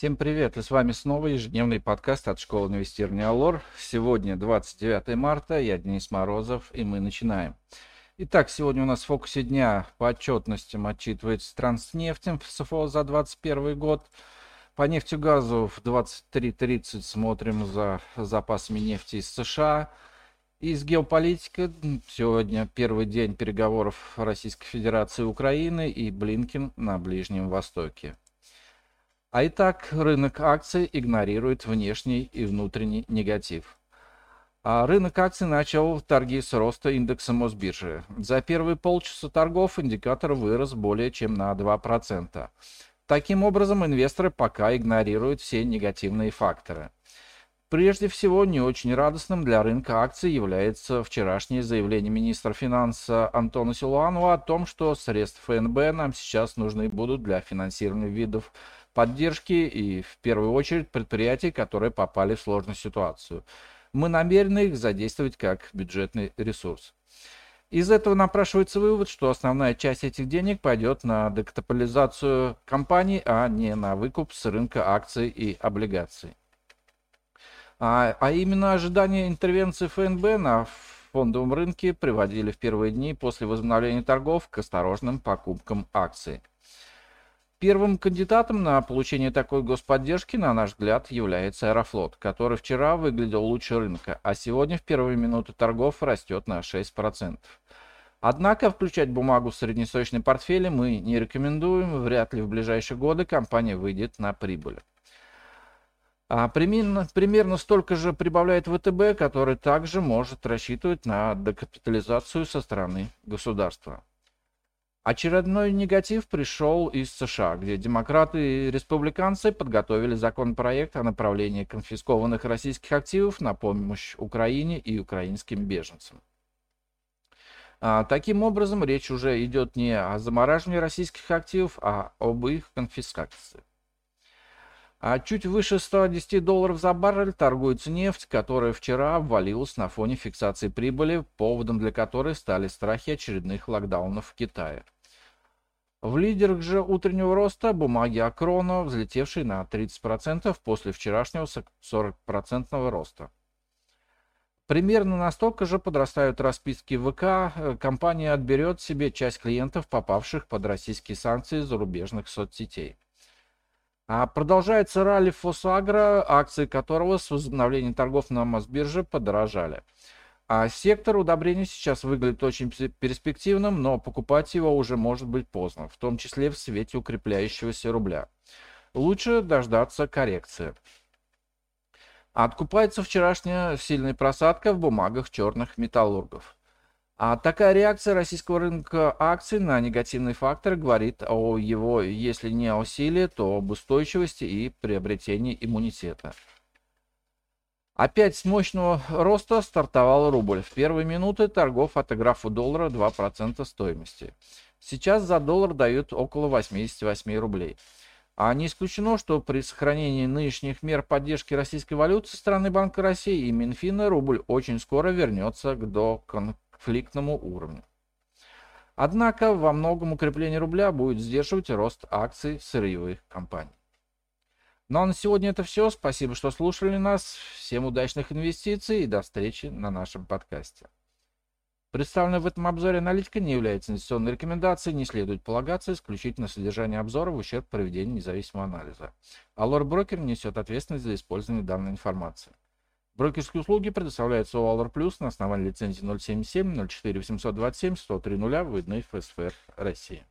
Всем привет! И с вами снова ежедневный подкаст от школы инвестирования Алор. Сегодня 29 марта, я Денис Морозов, и мы начинаем. Итак, сегодня у нас в фокусе дня по отчетностям отчитывается Транснефть ФСФО за 2021 год. По нефтегазу в 23:30 смотрим за запасами нефти из США. Из геополитики сегодня первый день переговоров Российской Федерации и Украины и Блинкен на Ближнем Востоке. А итак, рынок акций игнорирует внешний и внутренний негатив. А рынок акций начал торги с роста индекса Мосбиржи. За первые полчаса торгов индикатор вырос более чем на 2%. Таким образом, инвесторы пока игнорируют все негативные факторы. Прежде всего, не очень радостным для рынка акций является вчерашнее заявление министра финансов Антона Силуанова о том, что средства ФНБ нам сейчас нужны будут для финансирования видов поддержки и, в первую очередь, предприятий, которые попали в сложную ситуацию. Мы намерены их задействовать как бюджетный ресурс. Из этого напрашивается вывод, что основная часть этих денег пойдет на декапитализацию компаний, а не на выкуп с рынка акций и облигаций. А именно ожидание интервенции ФНБ на фондовом рынке приводили в первые дни после возобновления торгов к осторожным покупкам акций. Первым кандидатом на получение такой господдержки, на наш взгляд, является Аэрофлот, который вчера выглядел лучше рынка, а сегодня в первые минуты торгов растет на 6%. Однако включать бумагу в среднесрочный портфель мы не рекомендуем, вряд ли в ближайшие годы компания выйдет на прибыль. А примерно столько же прибавляет ВТБ, который также может рассчитывать на декапитализацию со стороны государства. Очередной негатив пришел из США, где демократы и республиканцы подготовили законопроект о направлении конфискованных российских активов на помощь Украине и украинским беженцам. Таким образом, речь уже идет не о замораживании российских активов, а об их конфискации. Чуть выше $110 за баррель торгуется нефть, которая вчера обвалилась на фоне фиксации прибыли, поводом для которой стали страхи очередных локдаунов в Китае. В лидерах же утреннего роста бумаги Акрона, взлетевшие на 30% после вчерашнего 40% роста. Примерно настолько же подрастают расписки ВК, компания отберет себе часть клиентов, попавших под российские санкции зарубежных соцсетей. Продолжается ралли ФосАгро, акции которого с возобновлением торгов на Мосбирже подорожали. Сектор удобрений сейчас выглядит очень перспективным, но покупать его уже может быть поздно, в том числе в свете укрепляющегося рубля. Лучше дождаться коррекции. Откупается вчерашняя сильная просадка в бумагах черных металлургов. Такая реакция российского рынка акций на негативные факторы говорит о его, если не о силе, то об устойчивости и приобретении иммунитета. Опять с мощного роста стартовал рубль. В первые минуты торгов, отыграв у доллара 2% стоимости. Сейчас за доллар дают около 88 рублей. Не исключено, что при сохранении нынешних мер поддержки российской валюты со стороны Банка России и Минфина рубль очень скоро вернется к доконфликтному уровню. Однако во многом укрепление рубля будет сдерживать рост акций сырьевых компаний. Ну а на сегодня это все. Спасибо, что слушали нас. Всем удачных инвестиций и до встречи на нашем подкасте. Представленная в этом обзоре аналитика не является инвестиционной рекомендацией, не следует полагаться исключительно содержание обзора в ущерб проведению независимого анализа. Алор Брокер несет ответственность за использование данной информации. Брокерские услуги предоставляются у Алор Плюс на основании лицензии 077 04 827 103 0 выданной ФСФР России.